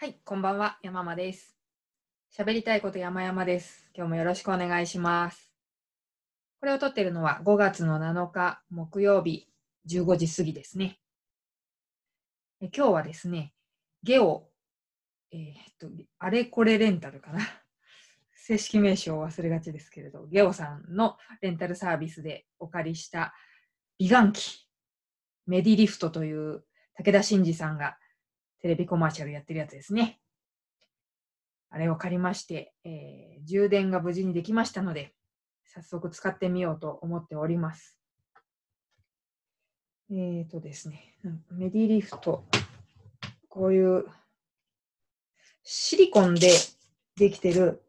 はい、こんばんは、山間です。喋りたいこと山々です。今日もよろしくお願いします。これを撮っているのは5月の7日木曜日15時過ぎですね。今日はですね、ゲオ、あれこれレンタルかな。正式名称を忘れがちですけれど、ゲオさんのレンタルサービスでお借りした美顔器、メディリフトという武田真治さんがテレビコマーシャルやってるやつですね。あれを借りまして、充電が無事にできましたので、早速使ってみようと思っております。ですね、メディリフト、こういうシリコンでできてる、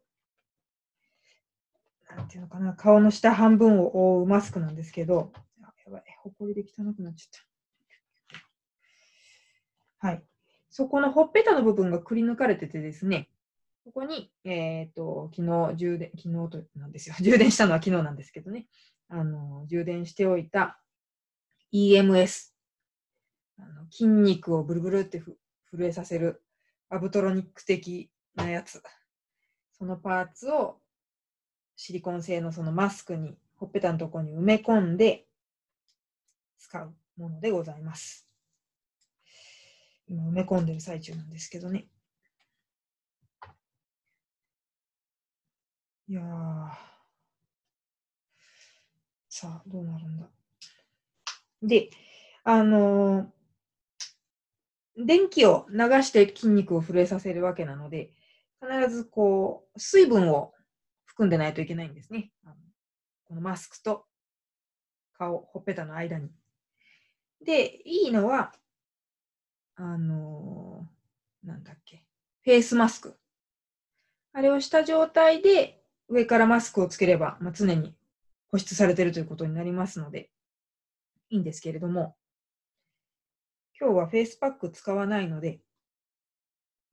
なんていうのかな、顔の下半分を覆うマスクなんですけど、やばい、ほこりで汚くなっちゃった。はい。そこのほっぺたの部分がくり抜かれててですね、そこに、充電したのは昨日なんですけどね、充電しておいた EMS、筋肉をブルブルって震えさせるアブトロニック的なやつ、そのパーツをシリコン製のそのマスクに、ほっぺたのところに埋め込んで使うものでございます。今埋め込んでる最中なんですけどね。いやー、さあどうなるんだ。で、電気を流して筋肉を震えさせるわけなので、必ずこう水分を含んでないといけないんですね。このマスクと顔、ほっぺたの間に。で、いいのはフェイスマスク。あれをした状態で上からマスクをつければ、常に保湿されているということになりますので、いいんですけれども、今日はフェイスパック使わないので、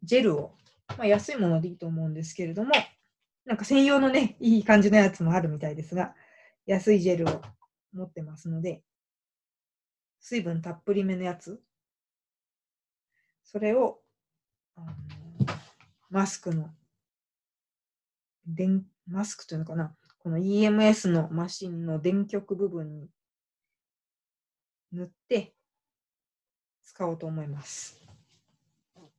ジェルを、安いものでいいと思うんですけれども、なんか専用のね、いい感じのやつもあるみたいですが、安いジェルを持ってますので、水分たっぷりめのやつ、それをマスクというのかな、この EMS のマシンの電極部分に塗って使おうと思います。こ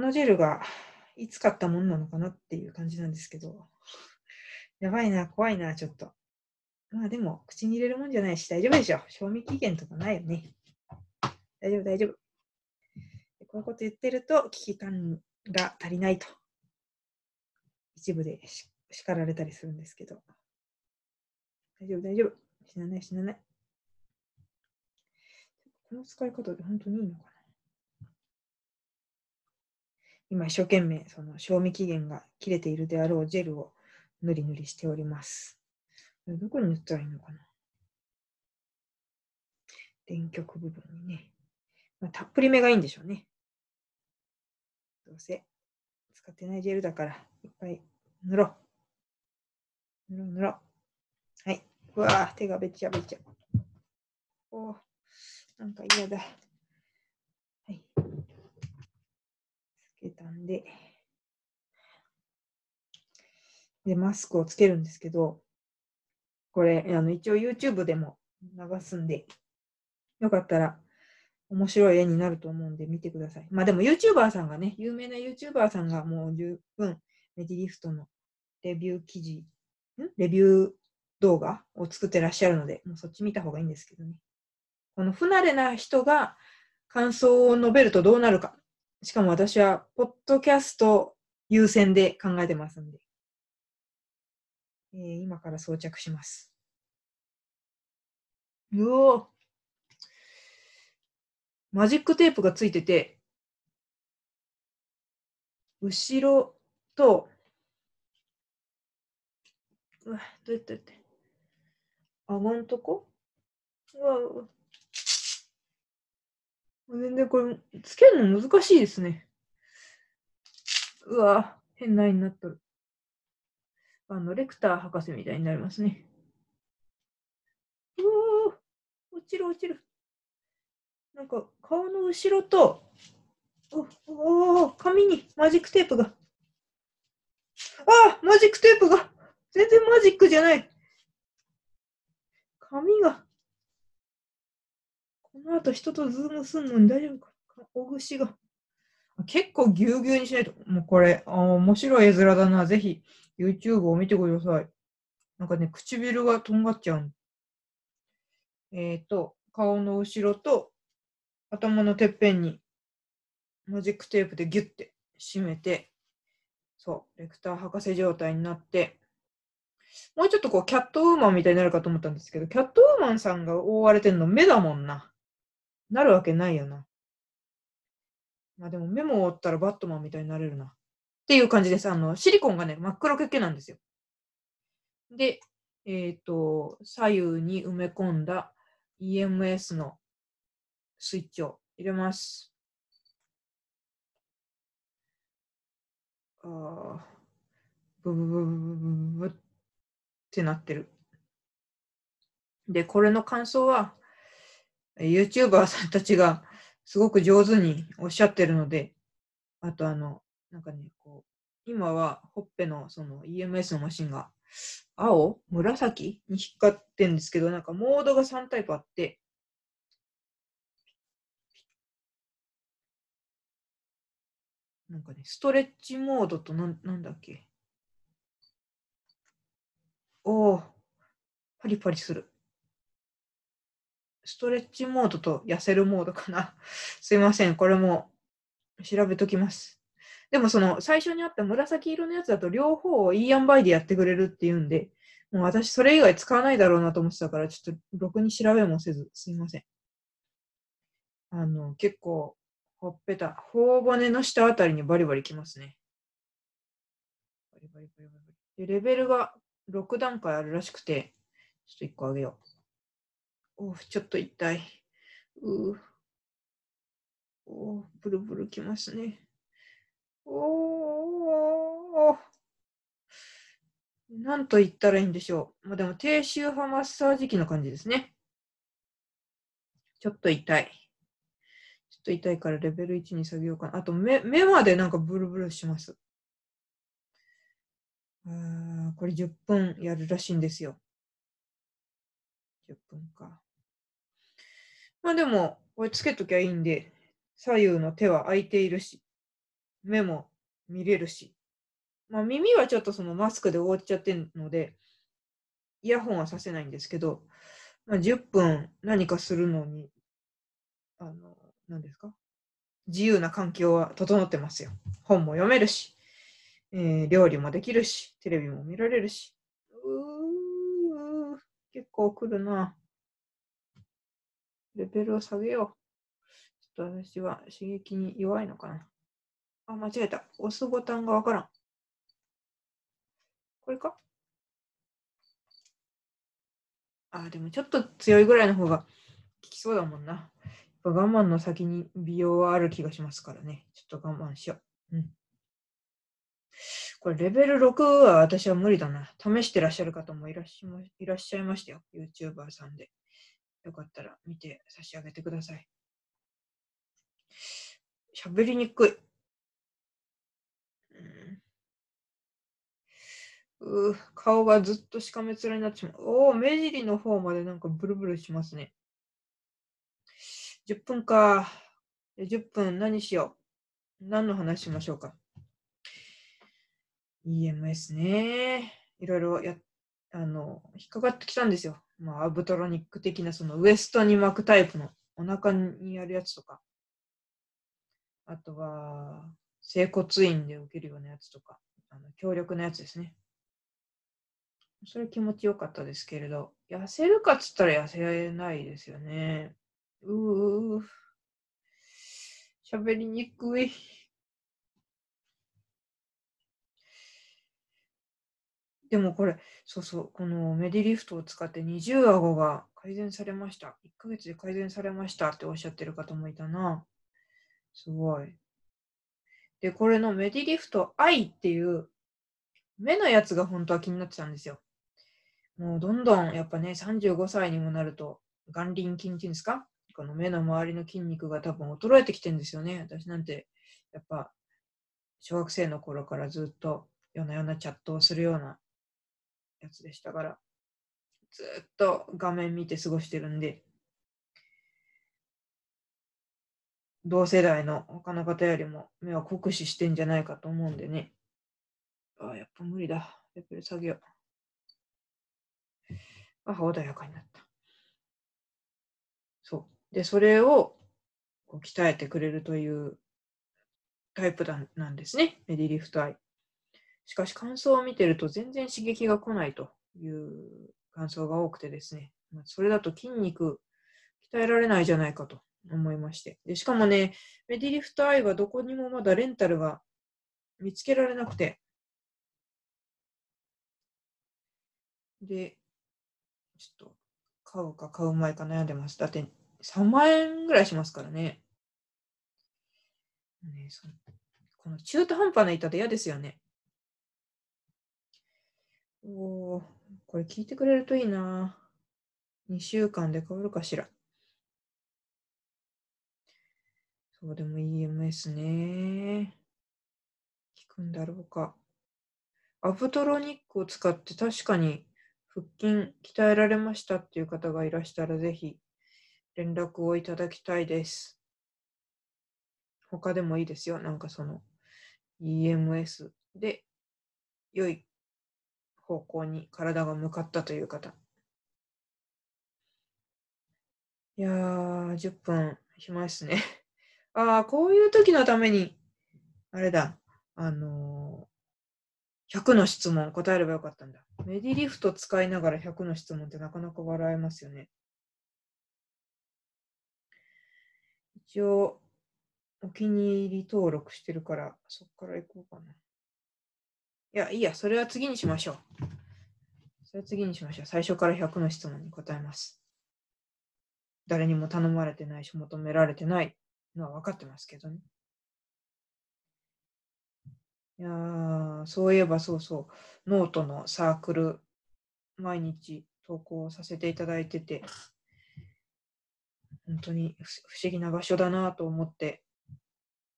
のジェルがいつ買ったものなのかなっていう感じなんですけど、やばいな、怖いな、ちょっと。でも、口に入れるもんじゃないし、大丈夫でしょ。賞味期限とかないよね。大丈夫、大丈夫。こういうこと言ってると、危機感が足りないと。一部で叱られたりするんですけど。大丈夫、大丈夫。死なない、死なない。この使い方で本当にいいのかな。今、一生懸命、その賞味期限が切れているであろうジェルを塗り塗りしております。どこに塗ったらいいのかな。電極部分にね。たっぷりめがいいんでしょうね。どうせ使ってないジェルだからいっぱい塗ろう。はい。うわぁ、手がべちゃべちゃ。おぉ、なんか嫌だ。はい。つけたんで。で、マスクをつけるんですけど、これ一応 YouTube でも流すんで、よかったら面白い絵になると思うんで見てください。でも YouTuber さんがね、有名な YouTuber さんがもう十分メディリフトのレビュー動画を作ってらっしゃるので、もうそっち見た方がいいんですけどね。この不慣れな人が感想を述べるとどうなるか。しかも私はポッドキャスト優先で考えてますんで。今から装着します。うおー、マジックテープがついてて、後ろと、どうやって、顎のとこ？全然これ、つけるの難しいですね。変な絵になっとる。レクター博士みたいになりますね。落ちる。なんか顔の後ろと、お髪にマジックテープが。ああ、マジックテープが。全然マジックじゃない。髪が。この後人とズームすんのに大丈夫か。お串が。結構ぎゅうぎゅうにしないと。もうこれ、面白い絵面だな。ぜひ YouTube を見てください。なんかね、唇がとんがっちゃう。顔の後ろと頭のてっぺんにマジックテープでギュッて締めて、そう、レクター博士状態になって、もうちょっとこうキャットウーマンみたいになるかと思ったんですけど、キャットウーマンさんが覆われてんの目だもんな。なるわけないよな。まあでも目も覆ったらバットマンみたいになれるな。っていう感じです。シリコンがね、真っ黒けっけなんですよ。で、左右に埋め込んだ EMS のスイッチを入れます。ブブブブブブブってなってる。で、これの感想は、YouTuber さんたちがすごく上手におっしゃってるので、あとなんかね、こう、今はほっぺのその EMS のマシンが青、紫に引っかかってるんですけど、なんかモードが3タイプあって、なんかね、ストレッチモードとなんだっけ。おお、パリパリする。ストレッチモードと痩せるモードかな。すいません、これも調べときます。でもその最初にあった紫色のやつだと両方をいい塩梅でやってくれるっていうんで、もう私それ以外使わないだろうなと思ってたから、ちょっとろくに調べもせず、すいません。結構、ほっぺた、頬骨の下あたりにバリバリきますね。バリバリバリバリ。で、レベルが6段階あるらしくて、ちょっと1個あげよう。おう、ちょっと痛い。おう、ブルブルきますね。おー。なんと言ったらいいんでしょう。まあ、でも低周波マッサージ機の感じですね。ちょっと痛い。痛いからレベル1に下げようかな。あと目までなんかブルブルします。これ10分やるらしいんですよ。10分か。まあでも、これつけときゃいいんで、左右の手は空いているし、目も見れるし。まあ耳はちょっとそのマスクで覆っちゃってるので、イヤホンはさせないんですけど、まあ、10分何かするのに、何ですか？自由な環境は整ってますよ。本も読めるし、料理もできるし、テレビも見られるし。結構来るな。レベルを下げよう。ちょっと私は刺激に弱いのかな。あ、間違えた。押すボタンがわからん。これか？あ、でもちょっと強いぐらいの方が効きそうだもんな。我慢の先に美容はある気がしますからね。ちょっと我慢しよう。うん。これレベル6は私は無理だな。試してらっしゃる方もいらっしゃいましたよ。YouTuber さんで。よかったら見て差し上げてください。喋りにくい。顔がずっとしかめ面になってしまう。おお、目尻の方までなんかブルブルしますね。10分か。10分何しよう。何の話しましょうか。EMS ね。いろいろ引っかかってきたんですよ。まあ、アブトロニック的な、そのウエストに巻くタイプのお腹にやるやつとか。あとは、整骨院で受けるようなやつとか。強力なやつですね。それ気持ちよかったですけれど、痩せるかっつったら痩せないですよね。喋りにくい。でもこれ、そうそう、このメディリフトを使って二重顎が改善されました。1ヶ月で改善されましたっておっしゃってる方もいたな。すごい。で、これのメディリフト I っていう目のやつが本当は気になってたんですよ。もうどんどんやっぱね、35歳にもなると眼輪筋っていうんですか？この目の周りの筋肉が多分衰えてきてるんですよね。私なんてやっぱ小学生の頃からずっとようなチャットをするようなやつでしたから、ずっと画面見て過ごしてるんで、同世代の他の方よりも目を酷使してんじゃないかと思うんでね。ああ、やっぱ無理だ。やっぱり作業。あ、穏やかになった。そう。で、それをこう鍛えてくれるというタイプなんですね。メディリフトアイ。しかし、感想を見てると全然刺激が来ないという感想が多くてですね。それだと筋肉鍛えられないじゃないかと思いまして。で、しかもね、メディリフトアイはどこにもまだレンタルが見つけられなくて、で、ちょっと買うか買うまいか悩んでます。だって3万円ぐらいしますからね。この中途半端な板で嫌ですよね。おー、これ聞いてくれるといいな。2週間で変わるかしら。そう、でも EMS ね。効くんだろうか。アプトロニックを使って確かに腹筋鍛えられましたっていう方がいらしたらぜひ連絡をいただきたいです。他でもいいですよ。なんかその EMS で良い方向に体が向かったという方。いやー、10分暇ですね。ああ、こういう時のために、あれだ、100の質問答えればよかったんだ。メディリフト使いながら100の質問ってなかなか笑えますよね。一応、お気に入り登録してるから、そっから行こうかな。いいや、それは次にしましょう。最初から100の質問に答えます。誰にも頼まれてないし、求められてないのは分かってますけどね。いやー、そういえばそう、ノートのサークル、毎日投稿させていただいてて、本当に不思議な場所だなと思って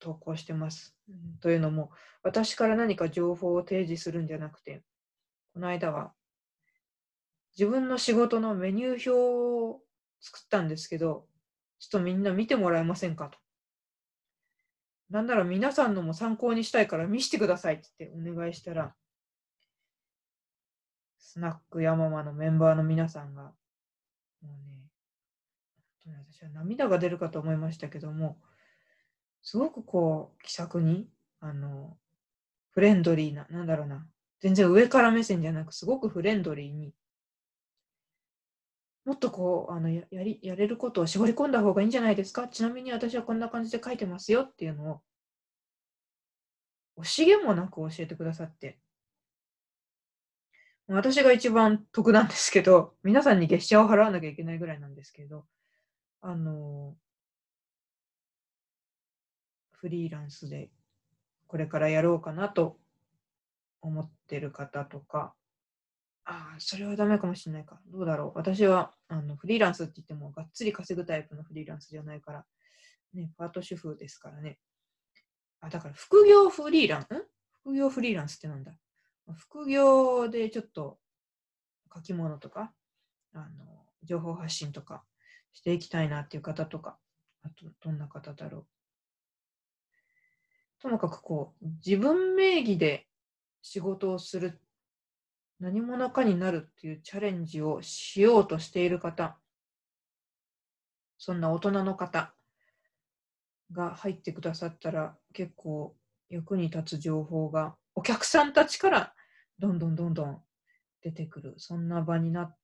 投稿してます。というのも、私から何か情報を提示するんじゃなくて、この間は自分の仕事のメニュー表を作ったんですけど、ちょっとみんな見てもらえませんかと。なんなら皆さんのも参考にしたいから見せてくださいってお願いしたら、スナックヤママのメンバーの皆さんが、もうね、本当に私は涙が出るかと思いましたけども、すごくこう、気さくに、フレンドリーな、全然上から目線じゃなく、すごくフレンドリーに、もっとこうやれることを絞り込んだ方がいいんじゃないですか。ちなみに私はこんな感じで書いてますよっていうのを惜しげもなく教えてくださって、私が一番得なんですけど、皆さんに月謝を払わなきゃいけないぐらいなんですけど、フリーランスでこれからやろうかなと思ってる方とか、ああ、それはダメかもしれないか。どうだろう。私はフリーランスって言ってもがっつり稼ぐタイプのフリーランスじゃないから、ね、パート主婦ですからね。あ、だから副業フリーランスってなんだ。副業でちょっと書き物とか、情報発信とかしていきたいなっていう方とか、あとどんな方だろう。ともかくこう、自分名義で仕事をする、何者かになるっていうチャレンジをしようとしている方、そんな大人の方が入ってくださったら結構役に立つ情報がお客さんたちからどんどん出てくる、そんな場になっ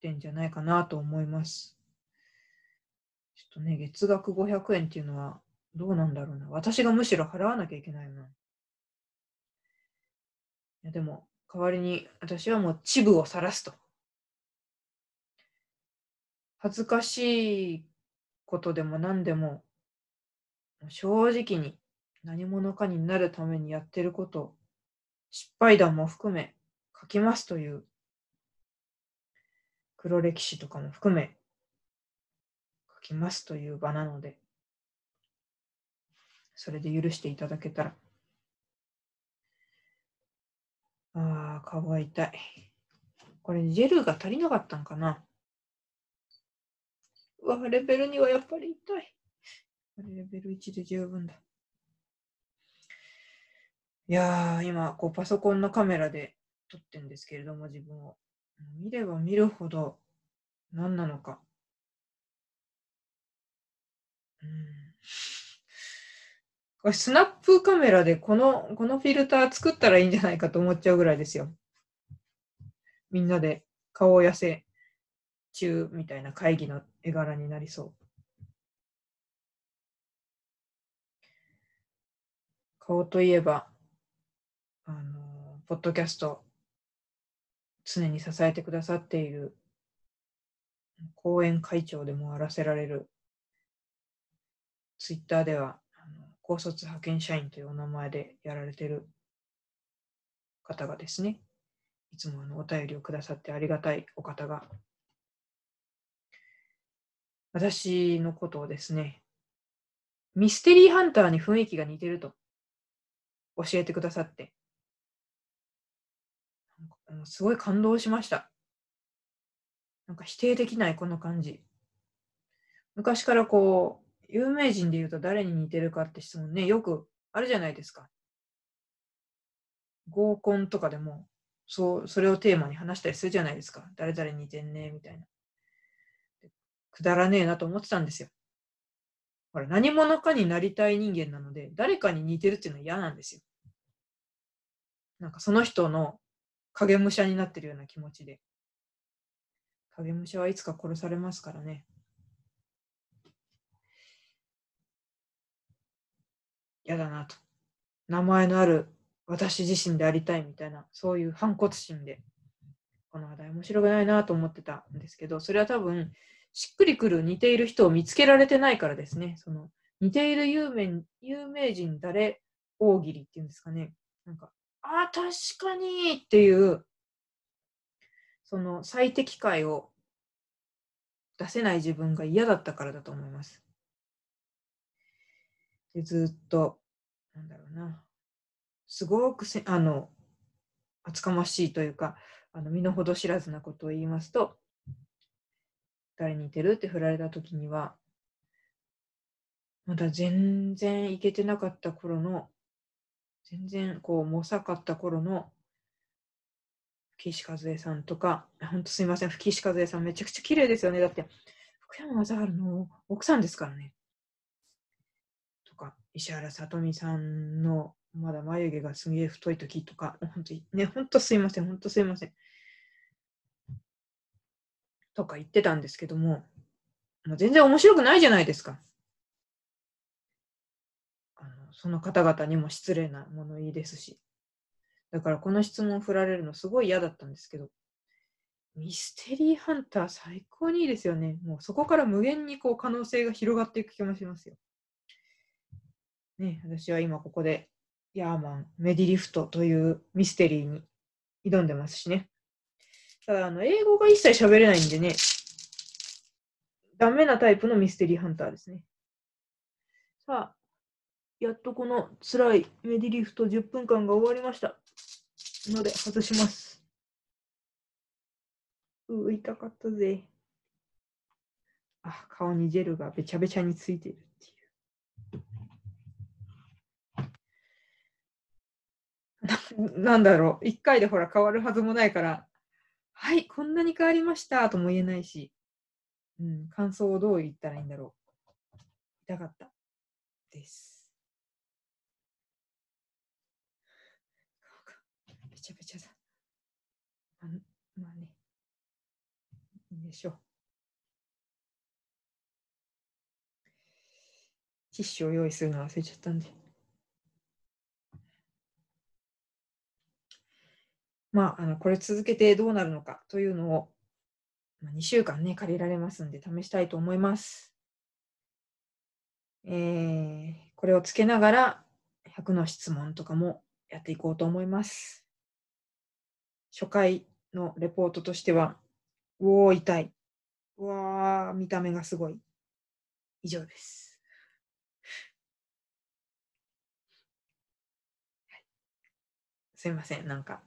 てんじゃないかなと思います。ちょっとね、月額500円っていうのはどうなんだろうな。私がむしろ払わなきゃいけないな。いやでも、代わりに私はもう恥部を晒すと。恥ずかしいことでも何でも正直に何者かになるためにやってることを失敗談も含め書きますという、黒歴史とかも含め書きますという場なので、それで許していただけたら。ああ、顔が痛い。これ、ジェルが足りなかったんかな。うわ、レベル2はやっぱり痛い。これレベル1で十分だ。いやー、今、こうパソコンのカメラで撮ってるんですけれども、自分を。見れば見るほど、何なのか。これスナップカメラでこのフィルター作ったらいいんじゃないかと思っちゃうぐらいですよ。みんなで顔痩せ中みたいな会議の絵柄になりそう。顔といえば、ポッドキャスト、常に支えてくださっている、後援会長でもあらせられる、ツイッターでは、高卒派遣社員というお名前でやられている方がですね、いつもお便りをくださってありがたいお方が、私のことをですね、ミステリーハンターに雰囲気が似てると教えてくださって、すごい感動しました。なんか否定できないこの感じ。昔からこう、有名人で言うと誰に似てるかって質問ね、よくあるじゃないですか。合コンとかでも、それをテーマに話したりするじゃないですか。誰々似てんね、みたいな。くだらねえなと思ってたんですよ。ほら、何者かになりたい人間なので、誰かに似てるっていうのは嫌なんですよ。なんかその人の影武者になってるような気持ちで。影武者はいつか殺されますからね。嫌だなと。名前のある私自身でありたいみたいな、そういう反骨心で、この話題面白くないなと思ってたんですけど、それは多分、しっくりくる似ている人を見つけられてないからですね。その似ている有名人誰大喜利っていうんですかね。なんか、ああ、確かにっていう、その最適解を出せない自分が嫌だったからだと思います。でずっと、なんだろうな、すごく厚かましいというか、身の程知らずなことを言いますと、誰に似てるって振られた時には、まだ全然いけてなかった頃の、全然こう、もさかった頃の、吹石和恵さんとか、本当すいません、吹石和恵さんめちゃくちゃ綺麗ですよね。だって、福山雅治の奥さんですからね。石原さとみさんのまだ眉毛がすげえ太い時とか、本当にね、本当すいません。とか言ってたんですけども、もう全然面白くないじゃないですか。その方々にも失礼な物言いですし。だからこの質問を振られるのすごい嫌だったんですけど、ミステリーハンター最高にいいですよね。もうそこから無限にこう可能性が広がっていく気もしますよ。ね、私は今ここでヤーマン、メディリフトというミステリーに挑んでますしね。ただ英語が一切喋れないんでね、ダメなタイプのミステリーハンターですね。さあ、やっとこの辛いメディリフト10分間が終わりました。ので外します。痛かったぜ。あ、顔にジェルがべちゃべちゃについている。なんだろう、一回でほら変わるはずもないから、はい、こんなに変わりましたとも言えないし、感想をどう言ったらいいんだろう。痛かったです。べちゃべちゃだ。まあね、いいでしょう。ティッシュを用意するの忘れちゃったんで。まあ、これ続けてどうなるのかというのを、2週間ね、借りられますんで試したいと思います。これをつけながら、100の質問とかもやっていこうと思います。初回のレポートとしては、痛い。見た目がすごい。以上です。はい、すいません、なんか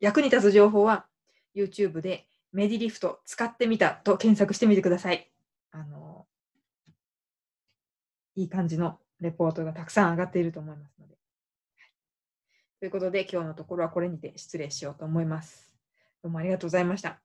役に立つ情報は YouTube でメディリフト使ってみたと検索してみてください。いい感じのレポートがたくさん上がっていると思いますので。はい、ということで今日のところはこれにて失礼しようと思います。どうもありがとうございました。